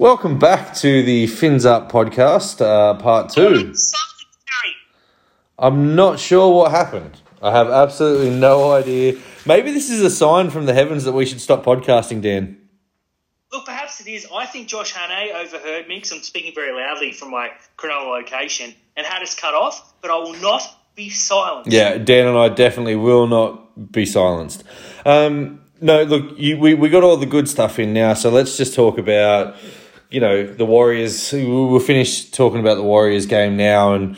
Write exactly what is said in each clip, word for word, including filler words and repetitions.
Welcome back to the Fins Up podcast, uh, part two. I'm not sure what happened. I have absolutely no idea. Maybe this is a sign from the heavens that we should stop podcasting, Dan. Look, perhaps it is. I think Josh Hannay overheard me because I'm speaking very loudly from my Cronulla location and had us cut off, but I will not be silenced. Yeah, Dan and I definitely will not be silenced. Um, no, look, you, we, we got all the good stuff in now, so let's just talk about... You know, the Warriors, we'll finish talking about the Warriors game now. And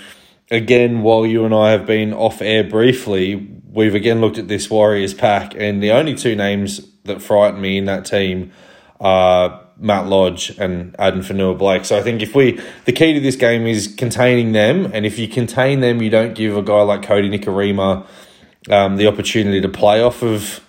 again, while you and I have been off air briefly, we've again looked at this Warriors pack. And the only two names that frighten me in that team are Matt Lodge and Addin Fonua-Blake. So I think if we, the key to this game is containing them. And if you contain them, you don't give a guy like Cody Nikorima um, the opportunity to play off of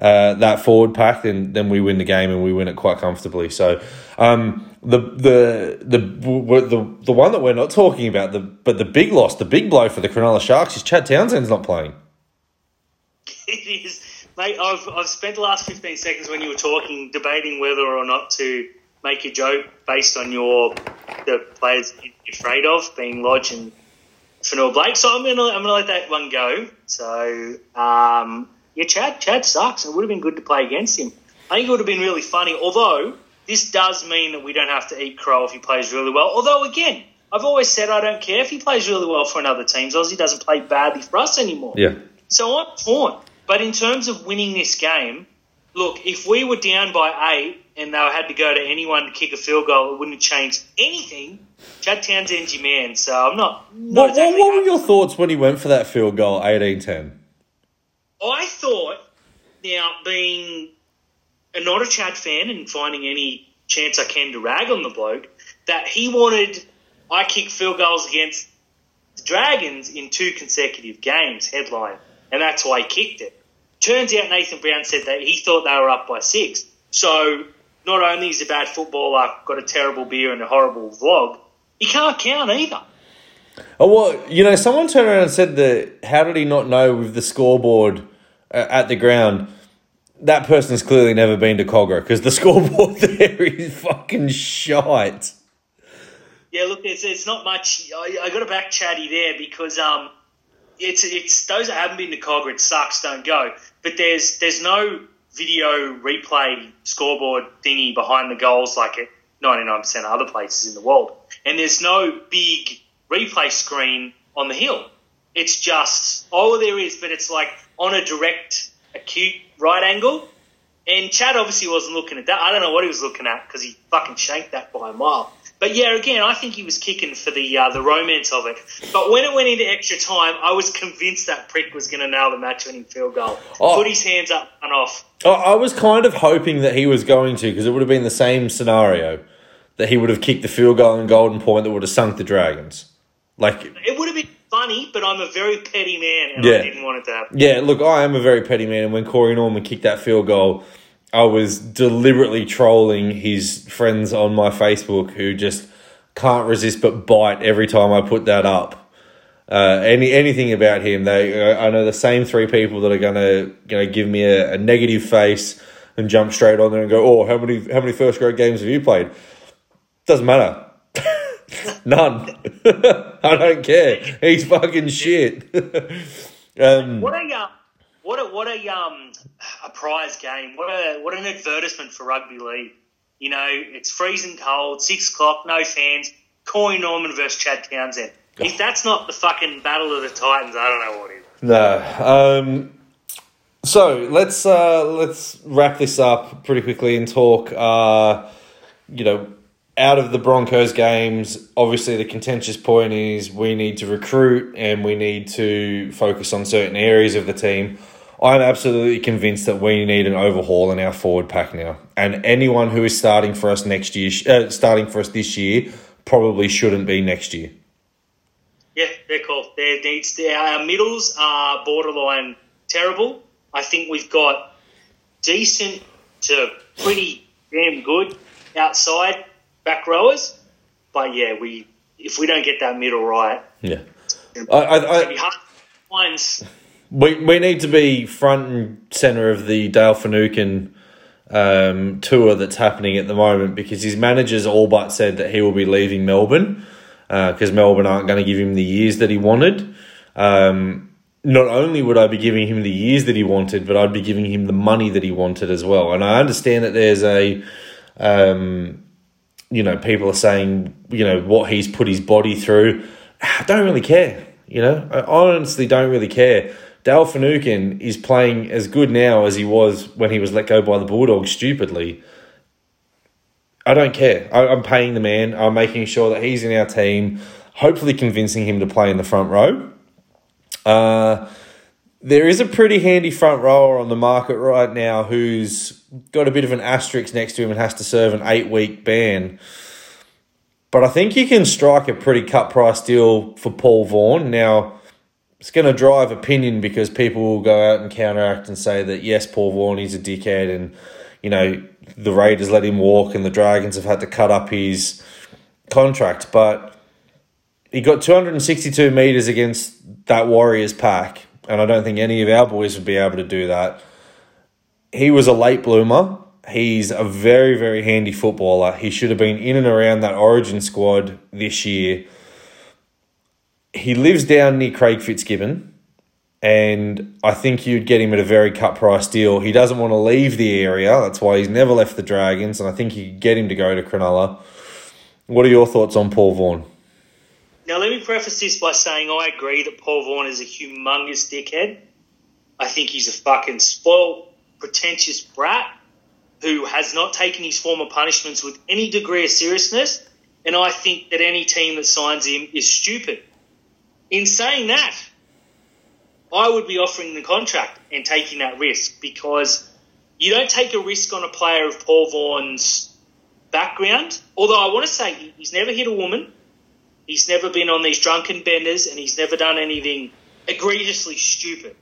Uh, that forward pack, then then we win the game and we win it quite comfortably. So um, the the the the the one that we're not talking about, the but the big loss, the big blow for the Cronulla Sharks is Chad Townsend's not playing. It is, mate. I've I've spent the last fifteen seconds when you were talking debating whether or not to make a joke based on your the players you're afraid of being Lodge and Fonua-Blake. So I'm gonna I'm gonna let that one go. So. Um, Yeah, Chad, Chad sucks. It would have been good to play against him. I think it would have been really funny, although this does mean that we don't have to eat crow if he plays really well. Although, again, I've always said I don't care if he plays really well for another team, so he doesn't play badly for us anymore. Yeah. So I'm torn. But in terms of winning this game, look, if we were down by eight and they had to go to anyone to kick a field goal, it wouldn't have changed anything. Chad Townsend's your man, so I'm not, not what, exactly... What were your thoughts when he went for that field goal, eighteen ten? I thought, now, being a not a Chad fan and finding any chance I can to rag on the bloke, that he wanted I kick field goals against the Dragons in two consecutive games, headline, and that's why he kicked it. Turns out Nathan Brown said that he thought they were up by six. So not only is he a bad footballer, got a terrible beer and a horrible vlog, he can't count either. Oh, well, you know, someone turned around and said that how did he not know with the scoreboard at the ground, that person's clearly never been to Cogra because the scoreboard there is fucking shite. Yeah, look, it's it's not much. I, I got a back chatty there because um, it's it's those that haven't been to Cogra, it sucks, don't go. But there's there's no video replay scoreboard thingy behind the goals like at ninety-nine percent of other places in the world. And there's no big replay screen on the hill. It's just, oh, there is, but it's like on a direct, acute right angle. And Chad obviously wasn't looking at that. I don't know what he was looking at because he fucking shanked that by a mile. But yeah, again, I think he was kicking for the uh, the romance of it. But when it went into extra time, I was convinced that prick was going to nail the match-winning field goal. Oh. Put his hands up and off. Oh, I was kind of hoping that he was going to because it would have been the same scenario, that he would have kicked the field goal and golden point that would have sunk the Dragons. Like it would have been funny, but I'm a very petty man, and yeah. I didn't want it to happen. Yeah, look, I am a very petty man, and when Corey Norman kicked that field goal, I was deliberately trolling his friends on my Facebook who just can't resist but bite every time I put that up. Uh, any anything about him, they I know the same three people that are gonna you know give me a, a negative face and jump straight on there and go, oh, how many how many first grade games have you played? Doesn't matter. None. I don't care. He's fucking shit. um, what a uh, what a what a um a prize game. What a what an advertisement for rugby league. You know, it's freezing cold, six o'clock, no fans. Corey Norman versus Chad Townsend. If that's not the fucking battle of the Titans, I don't know what is. No. Um. So let's uh let's wrap this up pretty quickly and talk. Uh, you know. Out of the Broncos games, obviously the contentious point is we need to recruit and we need to focus on certain areas of the team. I'm absolutely convinced that we need an overhaul in our forward pack now. And anyone who is starting for us next year, uh, starting for us this year, probably shouldn't be next year. Yeah, they're cool. They're, they're, our middles are borderline terrible. I think we've got decent to pretty damn good outside back rowers, but yeah, we if we don't get that middle right, yeah, I, I, I, hard we we need to be front and center of the Dale Finucane um, tour that's happening at the moment, because his manager's all but said that he will be leaving Melbourne because uh, Melbourne aren't going to give him the years that he wanted. Um, not only would I be giving him the years that he wanted, but I'd be giving him the money that he wanted as well. And I understand that there's a... Um, you know, people are saying, you know, what he's put his body through. I don't really care, you know. I honestly don't really care. Dale Finucane is playing as good now as he was when he was let go by the Bulldogs stupidly. I don't care. I, I'm paying the man. I'm making sure that he's in our team, hopefully convincing him to play in the front row. Uh, there is a pretty handy front rower on the market right now who's got a bit of an asterisk next to him and has to serve an eight-week ban. But I think you can strike a pretty cut-price deal for Paul Vaughan. Now, it's going to drive opinion because people will go out and counteract and say that, yes, Paul Vaughan is a dickhead and, you know, the Raiders let him walk and the Dragons have had to cut up his contract. But he got two hundred sixty-two metres against that Warriors pack. And I don't think any of our boys would be able to do that. He was a late bloomer. He's a very, very handy footballer. He should have been in and around that Origin squad this year. He lives down near Craig Fitzgibbon, and I think you'd get him at a very cut-price deal. He doesn't want to leave the area. That's why he's never left the Dragons, and I think you could get him to go to Cronulla. What are your thoughts on Paul Vaughan? Now, let me preface this by saying I agree that Paul Vaughan is a humongous dickhead. I think he's a fucking spoiled, pretentious brat who has not taken his former punishments with any degree of seriousness, and I think that any team that signs him is stupid. In saying that, I would be offering the contract and taking that risk, because you don't take a risk on a player of Paul Vaughan's background, although I want to say he's never hit a woman. He's never been on these drunken benders, and he's never done anything egregiously stupid.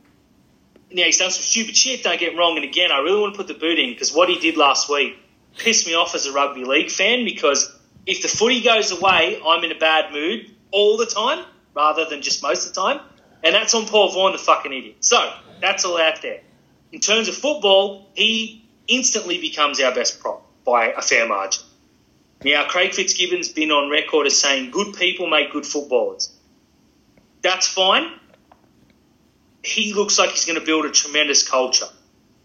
Now, he's done some stupid shit, don't get me wrong, and again, I really want to put the boot in, because what he did last week pissed me off as a rugby league fan, because if the footy goes away, I'm in a bad mood all the time, rather than just most of the time, and that's on Paul Vaughan, the fucking idiot. So, that's all out there. In terms of football, he instantly becomes our best prop by a fair margin. Now, Craig Fitzgibbon's been on record as saying good people make good footballers. That's fine. He looks like he's going to build a tremendous culture.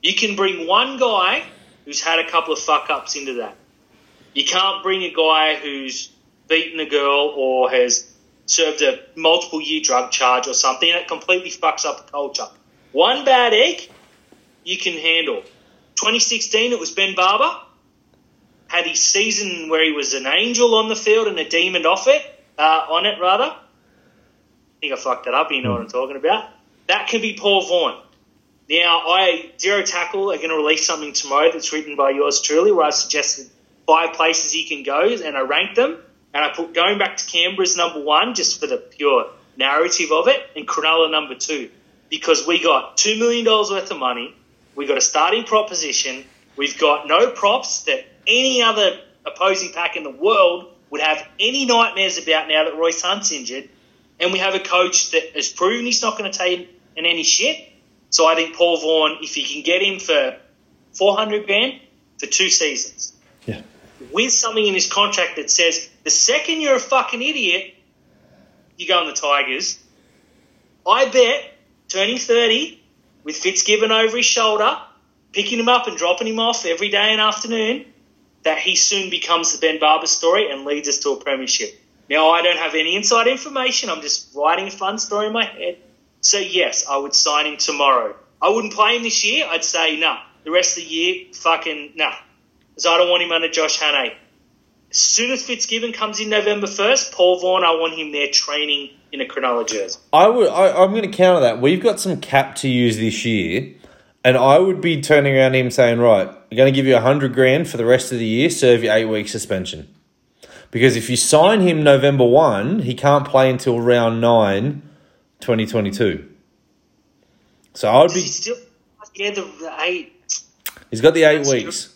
You can bring one guy who's had a couple of fuck-ups into that. You can't bring a guy who's beaten a girl or has served a multiple-year drug charge or something. That completely fucks up the culture. One bad egg, you can handle. twenty sixteen, it was Ben Barber. Had his season where he was an angel on the field and a demon off it, uh, on it rather. I think I fucked that up, you know what I'm talking about. That can be Paul Vaughan. Now, I Zero Tackle are going to release something tomorrow that's written by yours truly, where I suggested five places he can go, and I ranked them, and I put going back to Canberra as number one just for the pure narrative of it, and Cronulla number two, because we got two million dollars worth of money, we got a starting proposition, we've got no props that any other opposing pack in the world would have any nightmares about now that Royce Hunt's injured, and we have a coach that has proven he's not going to take in any shit. So I think Paul Vaughan, if you can get him for four hundred grand for two seasons, yeah, with something in his contract that says the second you're a fucking idiot, you go on the Tigers. I bet turning thirty with Fitzgibbon over his shoulder, picking him up and dropping him off every day and afternoon, that he soon becomes the Ben Barber story and leads us to a premiership. Now, I don't have any inside information. I'm just writing a fun story in my head. So, yes, I would sign him tomorrow. I wouldn't play him this year. I'd say, nah, the rest of the year, fucking, nah. Because I don't want him under Josh Hannay. As soon as Fitzgibbon comes in November first, Paul Vaughan, I want him there training in a Cronulla jersey. I would, I, I'm going to counter that. We've got some cap to use this year, and I would be turning around to him saying, right, I'm going to give you one hundred grand for the rest of the year, serve your eight-week suspension. Because if you sign him November first, he can't play until round nine, twenty twenty-two. So I would be... He's still yeah, the eight. He's got the eight weeks.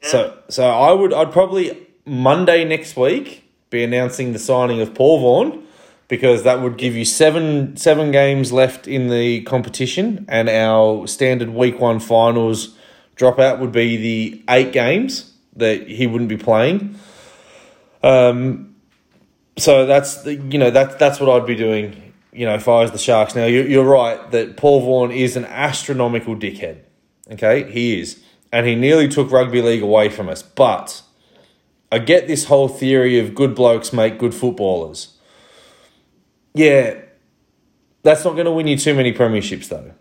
Yeah. So so I would I'd probably Monday next week be announcing the signing of Paul Vaughan, because that would give you seven seven games left in the competition, and our standard week one finals dropout would be the eight games that he wouldn't be playing. Um, so that's the, you know that that's what I'd be doing. You know, if I was the Sharks now, you, you're right that Paul Vaughan is an astronomical dickhead. Okay, he is, and he nearly took rugby league away from us. But I get this whole theory of good blokes make good footballers. Yeah, that's not going to win you too many premierships, though.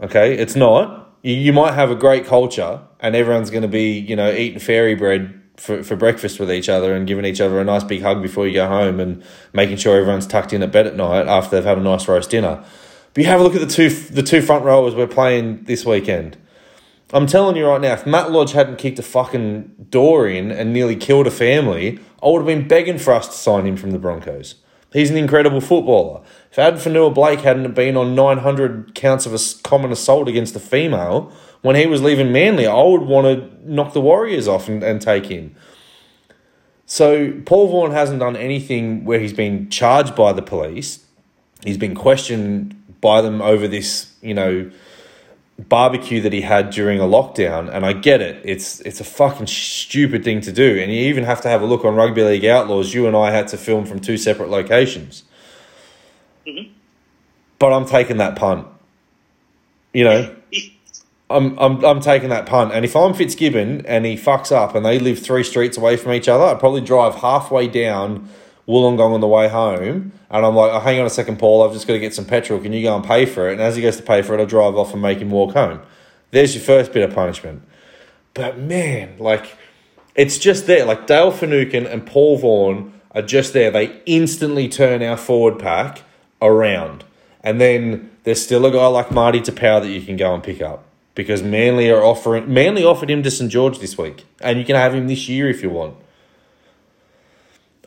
Okay, it's not. You, you might have a great culture, and everyone's going to be, you know, eating fairy bread for, for breakfast with each other and giving each other a nice big hug before you go home and making sure everyone's tucked in at bed at night after they've had a nice roast dinner. But you have a look at the two the two front rowers we're playing this weekend. I'm telling you right now, if Matt Lodge hadn't kicked a fucking door in and nearly killed a family, I would have been begging for us to sign him from the Broncos. He's an incredible footballer. If Addin Fonua-Blake hadn't been on nine hundred counts of a common assault against a female, when he was leaving Manly, I would want to knock the Warriors off and, and take him. So Paul Vaughan hasn't done anything where he's been charged by the police. He's been questioned by them over this, you know, barbecue that he had during a lockdown. And I get it. It's it's a fucking stupid thing to do. And you even have to have a look on Rugby League Outlaws. You and I had to film from two separate locations. Mm-hmm. But I'm taking that punt. You know, I'm I'm I'm taking that punt. And if I'm Fitzgibbon and he fucks up and they live three streets away from each other, I'd probably drive halfway down Wollongong on the way home. And I'm like, oh, hang on a second, Paul, I've just got to get some petrol. Can you go and pay for it? And as he goes to pay for it, I drive off and make him walk home. There's your first bit of punishment. But man, like, it's just there. Like, Dale Finucane and Paul Vaughan are just there. They instantly turn our forward pack around. And then there's still a guy like Marty Tapau that you can go and pick up because Manly are offering Manly offered him to St George this week, and you can have him this year if you want.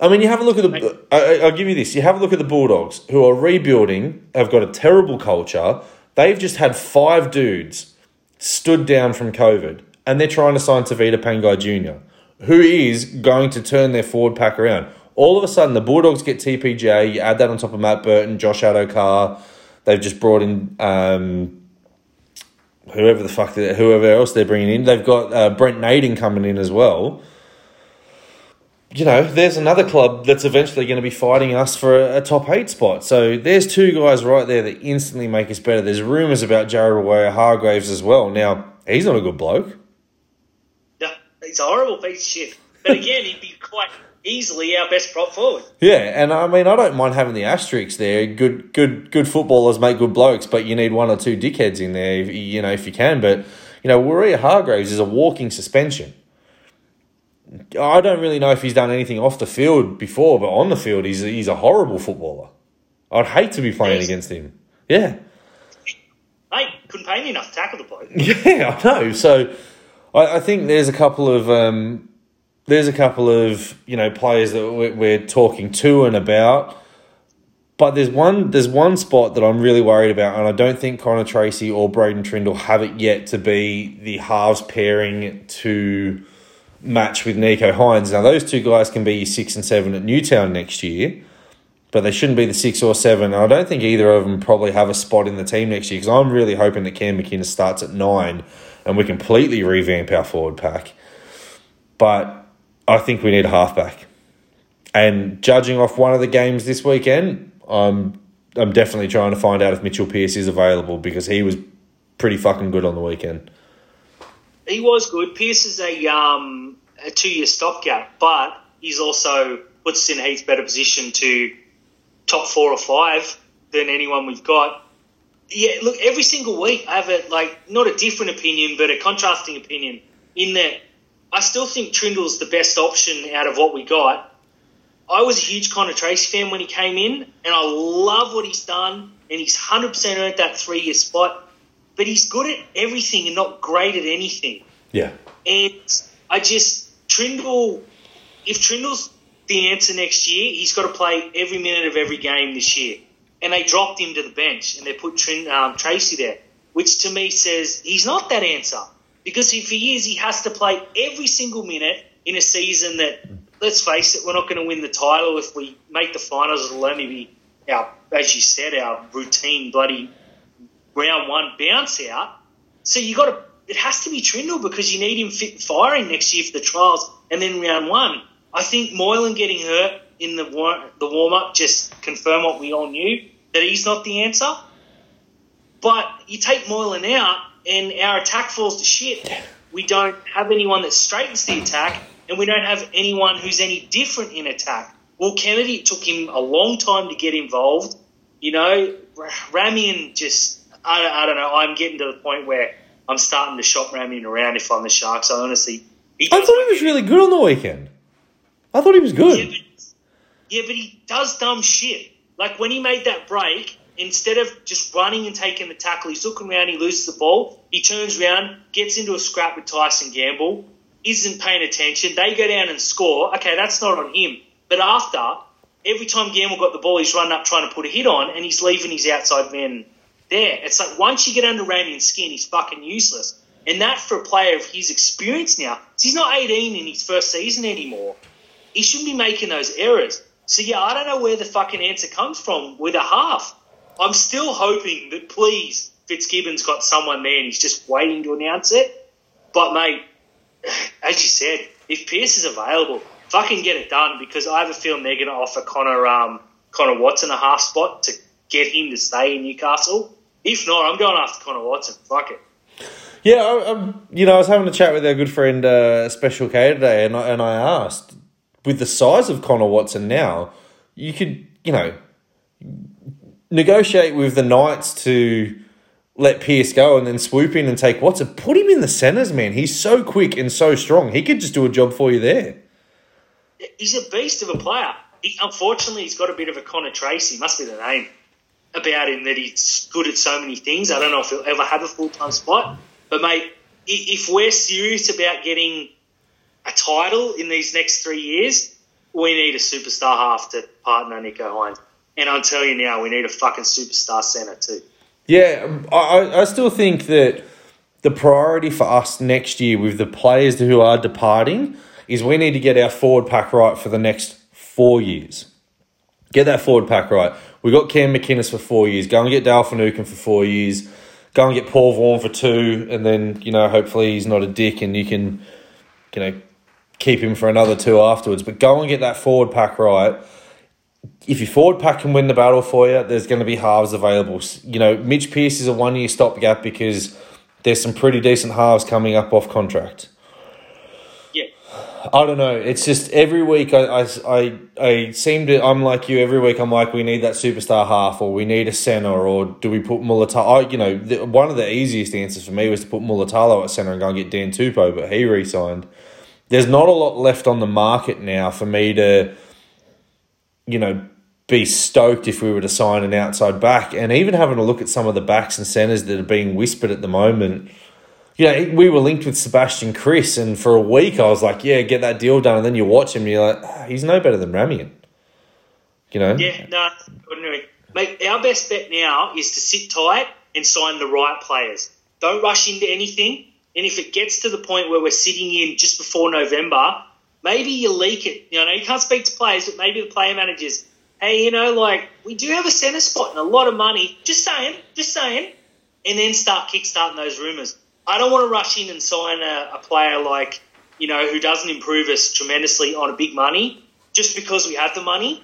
I mean, you have a look at the. I, I'll give you this. You have a look at the Bulldogs, who are rebuilding, have got a terrible culture. They've just had five dudes stood down from COVID, and they're trying to sign Tevita Pangai Junior, who is going to turn their forward pack around. All of a sudden, the Bulldogs get T P J. You add that on top of Matt Burton, Josh Adokar. They've just brought in um, whoever the fuck, whoever else they're bringing in. They've got uh, Brent Naden coming in as well. You know, there's another club that's eventually going to be fighting us for a, a top eight spot. So there's two guys right there that instantly make us better. There's rumours about Jared Waerea-Hargreaves as well. Now, he's not a good bloke. No, he's a horrible piece of shit. But again, he'd be quite easily our best prop forward. Yeah, and I mean, I don't mind having the asterisks there. Good, good, good footballers make good blokes, but you need one or two dickheads in there, if, you know, if you can. But you know, Waerea-Hargreaves is a walking suspension. I don't really know if he's done anything off the field before, but on the field, he's he's a horrible footballer. I'd hate to be playing yes. against him. Yeah, mate, couldn't pay me enough to tackle the bloke. Yeah, I know. So I, I think there's a couple of. Um, There's a couple of, you know, players that we're talking to and about, but there's one there's one spot that I'm really worried about, and I don't think Connor Tracy or Braydon Trindall have it yet to be the halves pairing to match with Nicho Hynes. Now, those two guys can be your six and seven at Newtown next year, but they shouldn't be the six or seven. And I don't think either of them probably have a spot in the team next year, because I'm really hoping that Cam McInnes starts at nine and we completely revamp our forward pack. But I think we need a halfback. And judging off one of the games this weekend, I'm I'm definitely trying to find out if Mitchell Pearce is available, because he was pretty fucking good on the weekend. He was good. Pearce is a um a two-year stopgap, but he's also puts us in he's better position to top four or five than anyone we've got. Yeah, look, every single week I have a, like, not a different opinion, but a contrasting opinion in that I still think Trindall's the best option out of what we got. I was a huge Connor Tracy fan when he came in, and I love what he's done, and he's one hundred percent earned that three-year spot. But he's good at everything and not great at anything. Yeah. And I just, Trindall, if Trindall's the answer next year, he's got to play every minute of every game this year. And they dropped him to the bench, and they put Trind, um, Tracy there, which to me says he's not that answer. Because if he is, he has to play every single minute in a season that, let's face it, we're not going to win the title. If we make the finals, it'll only be our, as you said, our routine bloody round one bounce out. So you got to it has to be Trindall because you need him fit firing next year for the trials and then round one. I think Moylan getting hurt in the war- the warm-up just confirmed what we all knew, that he's not the answer. But you take Moylan out and our attack falls to shit. We don't have anyone that straightens the attack and we don't have anyone who's any different in attack. Well, Kennedy, it took him a long time to get involved. You know, Ramian just, I, I don't know, I'm getting to the point where I'm starting to shop Ramian around if I'm the Sharks. I honestly... I thought he was really good on the weekend. I thought he was good. Yeah but, yeah, but he does dumb shit. Like when he made that break, instead of just running and taking the tackle, he's looking around, he loses the ball, he turns around, gets into a scrap with Tyson Gamble, isn't paying attention, they go down and score. Okay, that's not on him. But after, every time Gamble got the ball, he's running up trying to put a hit on and he's leaving his outside man there. It's like once you get under Ramian's skin, he's fucking useless. And that for a player of his experience now, because he's not eighteen in his first season anymore, he shouldn't be making those errors. So, yeah, I don't know where the fucking answer comes from with a half. I'm still hoping that, please, Fitzgibbon's got someone there and he's just waiting to announce it. But, mate, as you said, if Pearce is available, fucking get it done, because I have a feeling they're going to offer Connor um, Connor Watson a half spot to get him to stay in Newcastle. If not, I'm going after Connor Watson. Fuck it. Yeah, I, I'm, you know, I was having a chat with our good friend uh, Special K today, and I, and I asked, with the size of Connor Watson now, you could, you know, negotiate with the Knights to let Pearce go and then swoop in and take Watson. Put him in the centres, man. He's so quick and so strong. He could just do a job for you there. He's a beast of a player. He, unfortunately, he's got a bit of a Connor Tracy, must be the name, about him, that he's good at so many things. I don't know if he'll ever have a full-time spot. But, mate, if we're serious about getting a title in these next three years, we need a superstar half to partner Nicho Hynes. And I'll tell you now, we need a fucking superstar centre too. Yeah, I, I still think that the priority for us next year with the players who are departing is we need to get our forward pack right for the next four years. Get that forward pack right. We got Cam McInnes for four years. Go and get Dale Finucane for four years. Go and get Paul Vaughan for two, and then, you know, hopefully he's not a dick and you can, you know, keep him for another two afterwards. But go and get that forward pack right. If your forward pack can win the battle for you, there's going to be halves available. You know, Mitch Pearce is a one-year stopgap because there's some pretty decent halves coming up off contract. Yeah. I don't know. It's just every week I, I, I, I seem to, I'm like you, every week I'm like, we need that superstar half, or we need a centre, or do we put Mulatalo? You know, the, one of the easiest answers for me was to put Mulatalo at centre and go and get Dan Tupou, but he re-signed. There's not a lot left on the market now for me to, you know, be stoked if we were to sign an outside back. And even having a look at some of the backs and centres that are being whispered at the moment, you know, we were linked with Sebastian Chris, and for a week I was like, yeah, get that deal done. And then you watch him, you're like, ah, he's no better than Ramian. You know? Yeah, no, ordinary. Mate, our best bet now is to sit tight and sign the right players. Don't rush into anything. And if it gets to the point where we're sitting in just before November, maybe you leak it. You know, you can't speak to players, but maybe the player managers, hey, you know, like, we do have a centre spot and a lot of money. Just saying, just saying. And then start kickstarting those rumours. I don't want to rush in and sign a, a player like, you know, who doesn't improve us tremendously on a big money just because we have the money.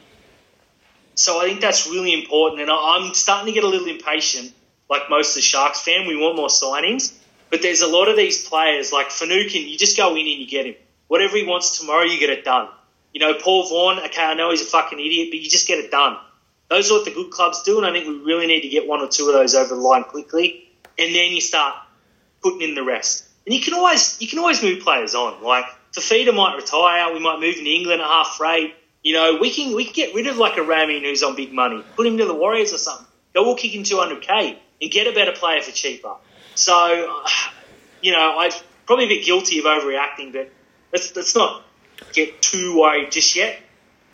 So I think that's really important. And I'm starting to get a little impatient, like most of the Sharks fan. We want more signings. But there's a lot of these players, like Finucane, you just go in and you get him. Whatever he wants tomorrow, you get it done. You know, Paul Vaughan, okay, I know he's a fucking idiot, but you just get it done. Those are what the good clubs do, and I think we really need to get one or two of those over the line quickly. And then you start putting in the rest. And you can always you can always move players on. Like, Fafita might retire, we might move into England at half rate. You know, we can we can get rid of like a Ramian who's on big money. Put him to the Warriors or something. Go all kick him two hundred K and get a better player for cheaper. So, you know, I'm probably a bit guilty of overreacting, but let's, let's not get too worried just yet.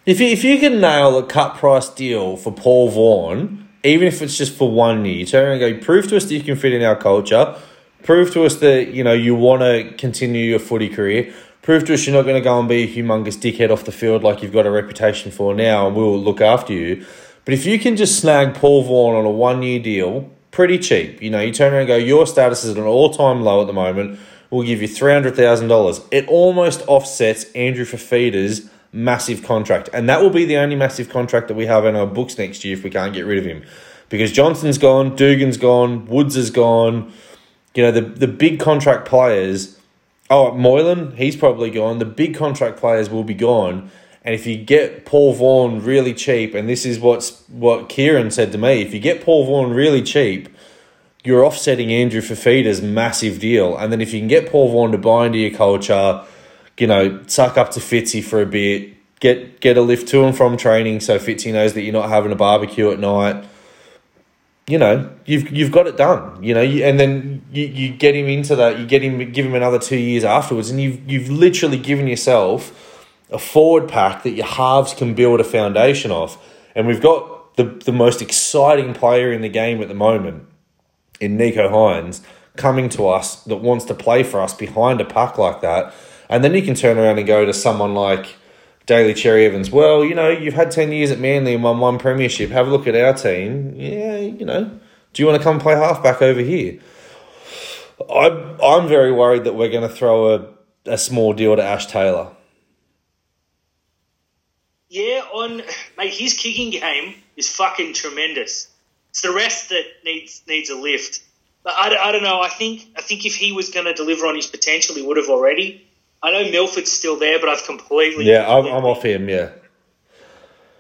If you, if you can nail a cut-price deal for Paul Vaughan, even if it's just for one year, you turn around and go, prove to us that you can fit in our culture, prove to us that, you know, you want to continue your footy career, prove to us you're not going to go and be a humongous dickhead off the field like you've got a reputation for now and we'll look after you. But if you can just snag Paul Vaughan on a one-year deal, pretty cheap. You know, you turn around and go, your status is at an all-time low at the moment. We'll give you three hundred thousand dollars. It almost offsets Andrew Fafita's massive contract. And that will be the only massive contract that we have in our books next year if we can't get rid of him. Because Johnson's gone, Dugan's gone, Woods is gone. You know, the, the big contract players... Oh, Moylan, he's probably gone. The big contract players will be gone. And if you get Paul Vaughan really cheap, and this is what's, what Kieran said to me, if you get Paul Vaughan really cheap, you're offsetting Andrew Fafita's massive deal. And then if you can get Paul Vaughan to buy into your culture, you know, suck up to Fitzy for a bit, get get a lift to and from training so Fitzy knows that you're not having a barbecue at night, you know, you've you've got it done. You know, you, and then you, you get him into that, you get him, give him another two years afterwards, and you've you've literally given yourself a forward pack that your halves can build a foundation off. And we've got the, the most exciting player in the game at the moment in Nicho Hynes coming to us that wants to play for us behind a pack like that. And then you can turn around and go to someone like Daly Cherry Evans. Well, you know, you've had ten years at Manly and won one premiership. Have a look at our team. Yeah, you know, do you want to come play halfback over here? I, I'm very worried that we're going to throw a, a small deal to Ash Taylor. Yeah, on mate, his kicking game is fucking tremendous. It's the rest that needs needs a lift. But I, I don't know. I think I think if he was going to deliver on his potential, he would have already. I know Milford's still there, but I've completely yeah, completely I'm, I'm off him. Yeah.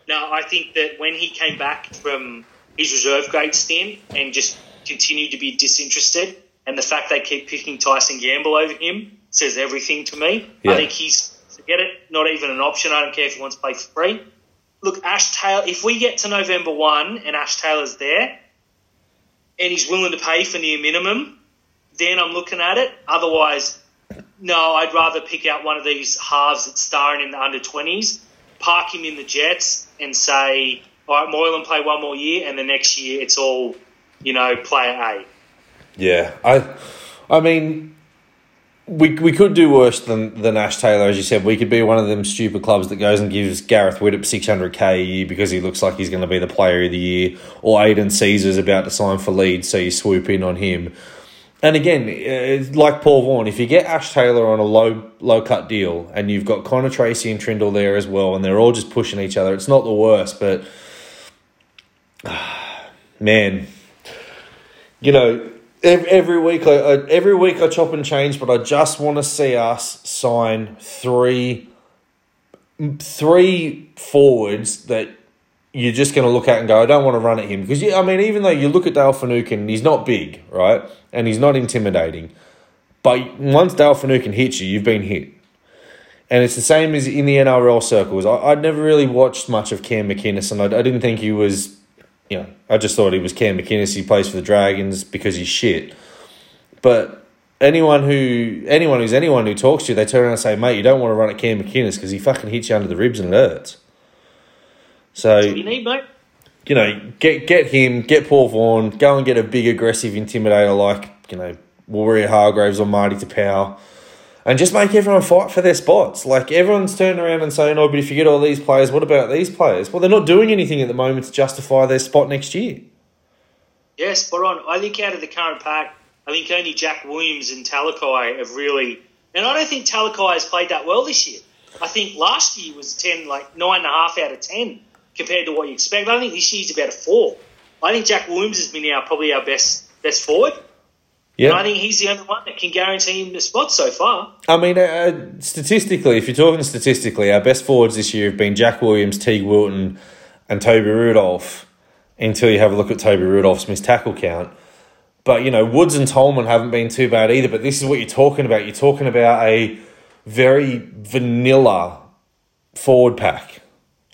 No, I think that when he came back from his reserve grade stint and just continued to be disinterested, and the fact they keep picking Tyson Gamble over him says everything to me. Yeah. I think he's. Get it? Not even an option. I don't care if he wants to play for free. Look, Ash Taylor, if we get to November first and Ash Taylor's there and he's willing to pay for near minimum, then I'm looking at it. Otherwise, no, I'd rather pick out one of these halves that's starring in the under twenties, park him in the Jets and say, all right, Moylan play one more year and the next year it's all, you know, player A. Yeah. I, I mean... We we could do worse than, than Ash Taylor, as you said. We could be one of them stupid clubs that goes and gives Gareth Widdop six hundred K a year because he looks like he's going to be the player of the year, or Aiden Caesar's about to sign for Leeds, so you swoop in on him. And again, it's like Paul Vaughan, if you get Ash Taylor on a low low cut deal and you've got Connor Tracy and Trindall there as well, and they're all just pushing each other, it's not the worst, but man, you know. Every week, I, I every week I chop and change, but I just want to see us sign three, three forwards that you're just going to look at and go, I don't want to run at him. Because, you, I mean, even though you look at Dale Finucane, he's not big, right? And he's not intimidating. But once Dale Finucane hits you, you've been hit. And it's the same as in the N R L circles. I, I'd never really watched much of Cam McInnes, and I, I didn't think he was... You know, I just thought he was Cam McInnes. He plays for the Dragons because he's shit. But anyone who, anyone who's anyone who talks to you, they turn around and say, mate, you don't want to run at Cam McInnes because he fucking hits you under the ribs and it hurts. So, you need, mate. You know, get get him, get Paul Vaughan, go and get a big aggressive intimidator like, you know, Waerea-Hargreaves or Marty Tapau. And just make everyone fight for their spots. Like, everyone's turned around and saying, oh, but if you get all these players, what about these players? Well, they're not doing anything at the moment to justify their spot next year. Yeah, spot on. I think out of the current pack, I think only Jack Williams and Talakai have really... And I don't think Talakai has played that well this year. I think last year was ten, like nine point five out of ten compared to what you expect. I think this year's about a four. I think Jack Williams has been our probably our best best forward. Yeah. And I think he's the only one that can guarantee him the spot so far. I mean, uh, statistically, if you're talking statistically, our best forwards this year have been Jack Williams, Teague Wilton and Toby Rudolph, until you have a look at Toby Rudolph's missed tackle count. But, you know, Woods and Tolman haven't been too bad either, but this is what you're talking about. You're talking about a very vanilla forward pack.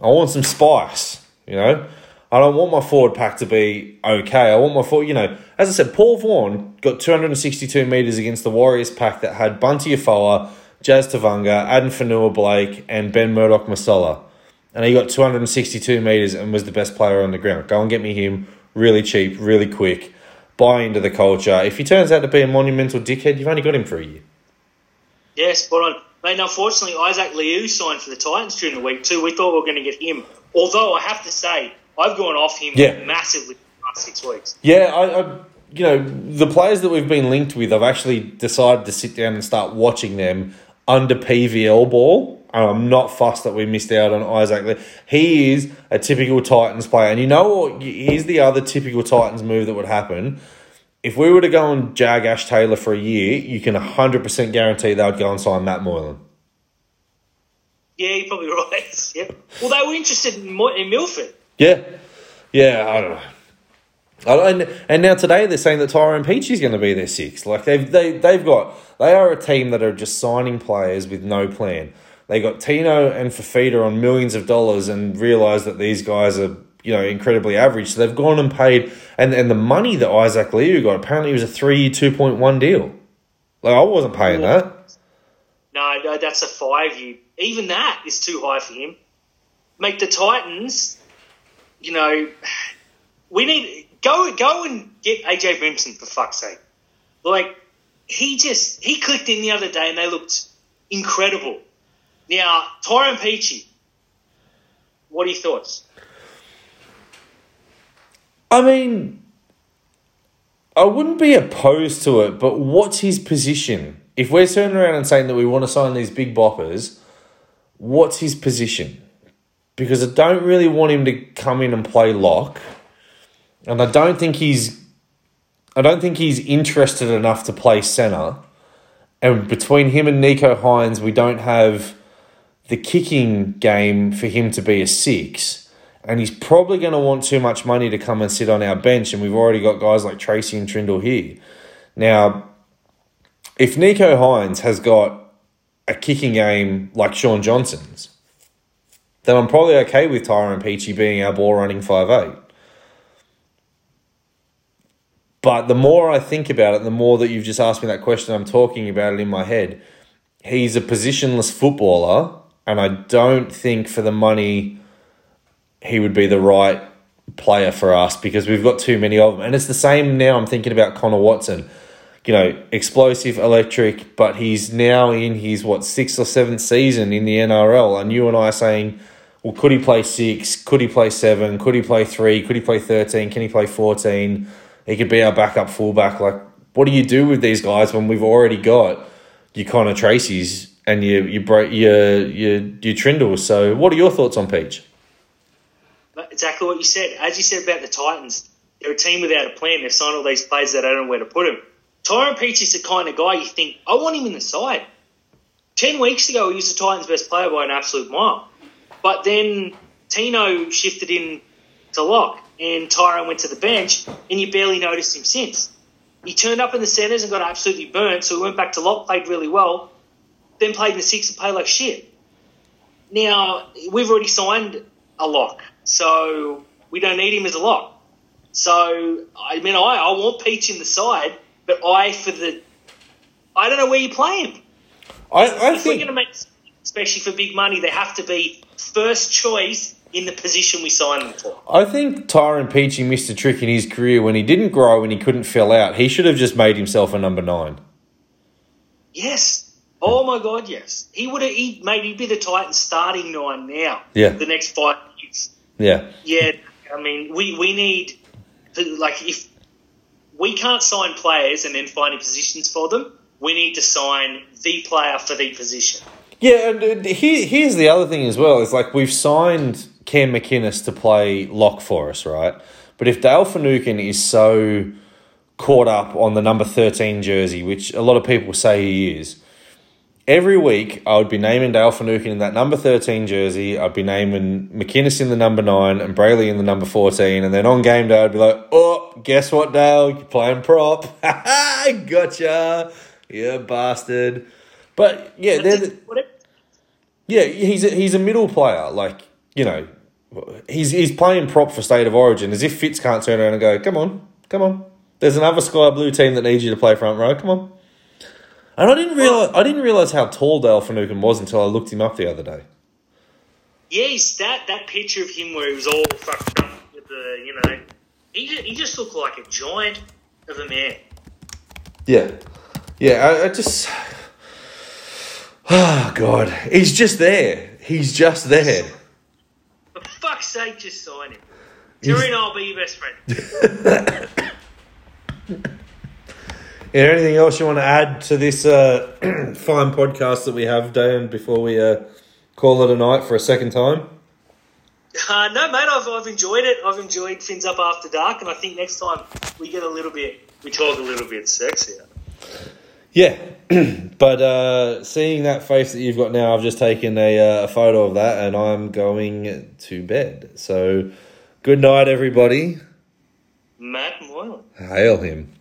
I want some spice, you know. I don't want my forward pack to be okay. I want my forward, you know, as I said, Paul Vaughan got two hundred sixty-two metres against the Warriors pack that had Bunty Afoa, Jazz Tavunga, Addin Fonua-Blake, and Ben Murdoch-Masala. And he got two hundred sixty-two metres and was the best player on the ground. Go and get me him really cheap, really quick. Buy into the culture. If he turns out to be a monumental dickhead, you've only got him for a year. Yeah, spot on. Mate, unfortunately, Isaac Liu signed for the Titans during the week too. We thought we were going to get him. Although I have to say... I've gone off him yeah. massively in the last six weeks. Yeah, I, I you know, the players that we've been linked with, I've actually decided to sit down and start watching them under P V L ball. I'm not fussed that we missed out on Isaac Liu. He is a typical Titans player. And you know what? Here's the other typical Titans move that would happen. If we were to go and jag Ash Taylor for a year, you can one hundred percent guarantee they would go and sign Matt Moylan. Yeah, you're probably right. Yeah. Well, they were interested in, in Milford. Yeah. Yeah, I don't know. I don't, and, and now today they're saying that Tyrone Peachey is going to be their sixth. Like, they've, they, they've got... They are a team that are just signing players with no plan. They got Tino and Fafita on millions of dollars and realised that these guys are... you know, incredibly average. So they've gone and paid, and, and the money that Isaac Liu got, apparently it was a three-year, two point one deal. Like, I wasn't paying yeah. that. No, no, that's a five-year. Even that is too high for him. Make the Titans, you know, we need, go go and get A J Brimson, for fuck's sake. Like, he just, he clicked in the other day and they looked incredible. Now, Tyrone Peachey, what are your thoughts? I mean, I wouldn't be opposed to it, but what's his position? If we're turning around and saying that we want to sign these big boppers, what's his position? Because I don't really want him to come in and play lock, and I don't think he's, I don't think he's interested enough to play centre. And between him and Nicho Hynes, we don't have the kicking game for him to be a six. And he's probably going to want too much money to come and sit on our bench, and we've already got guys like Tracy and Trindall here. Now, if Nicho Hynes has got a kicking game like Sean Johnson's, then I'm probably okay with Tyrone Peachey being our ball-running five eight. But the more I think about it, the more that you've just asked me that question, I'm talking about it in my head. He's a positionless footballer, and I don't think for the money... he would be the right player for us because we've got too many of them. And it's the same now I'm thinking about Connor Watson. You know, explosive, electric, but he's now in his, what, sixth or seventh season in the N R L. And you and I are saying, well, could he play six? Could he play seven? Could he play three? Could he play thirteen? Can he play fourteen? He could be our backup fullback. Like, what do you do with these guys when we've already got your Connor Tracy's and your, your, your, your, your Trindall? So what are your thoughts on Peach? Exactly what you said. As you said about the Titans, they're a team without a plan. They've signed all these players that don't know where to put them. Tyrone Peachey's the kind of guy you think, I want him in the side. Ten weeks ago, he was the Titans' best player by an absolute mile. But then Tino shifted in to lock, and Tyrone went to the bench, and you barely noticed him since. He turned up in the centres and got absolutely burnt, so he went back to lock, played really well, then played in the six and played like shit. Now, we've already signed a lock. So we don't need him as a lock. So, I mean, I, I want Peach in the side, but I, for the... I don't know where you play him. I, I if think... we're going to make, especially for big money, they have to be first choice in the position we sign them for. I think Tyrone Peachey missed a trick in his career when he didn't grow and he couldn't fill out. He should have just made himself a number nine. Yes. Oh, my God, yes. He would have... He, mate, he'd be the Titans starting nine now. Yeah. The next five years. Yeah, yeah. I mean, we, we need to, like, if we can't sign players and then finding positions for them, we need to sign the player for the position. Yeah, and here, here's the other thing as well. It's like we've signed Cam McInnes to play lock for us, right? But if Dale Finucane is so caught up on the number thirteen jersey, which a lot of people say he is, every week, I would be naming Dale Finucane in that number thirteen jersey. I'd be naming McInnes in the number nine and Brayley in the number fourteen. And then on game day, I'd be like, oh, guess what, Dale? You're playing prop. Ha ha, gotcha. Yeah, bastard. But, yeah, the, yeah, he's a, he's a middle player. Like, you know, he's, he's playing prop for State of Origin as if Fitz can't turn around and go, come on, come on. There's another Sky Blue team that needs you to play front row. Come on. And I didn't realize I didn't realize how tall Dale Finucane was until I looked him up the other day. Yes, that, that picture of him where he was all fucked up with the, you know, he he just looked like a giant of a man. Yeah, yeah. I, I just, oh God, he's just there. He's just there. For fuck's sake, just sign him. Torino, I'll be your best friend. Yeah, anything else you want to add to this uh, fine podcast that we have, Dan, before we uh, call it a night for a second time? Uh, no, mate, I've, I've enjoyed it. I've enjoyed Fins Up After Dark, and I think next time we get a little bit, we talk a little bit sexier. Yeah, but uh, seeing that face that you've got now, I've just taken a, uh, a photo of that, and I'm going to bed. So, good night, everybody. Matt Moylan. Hail him.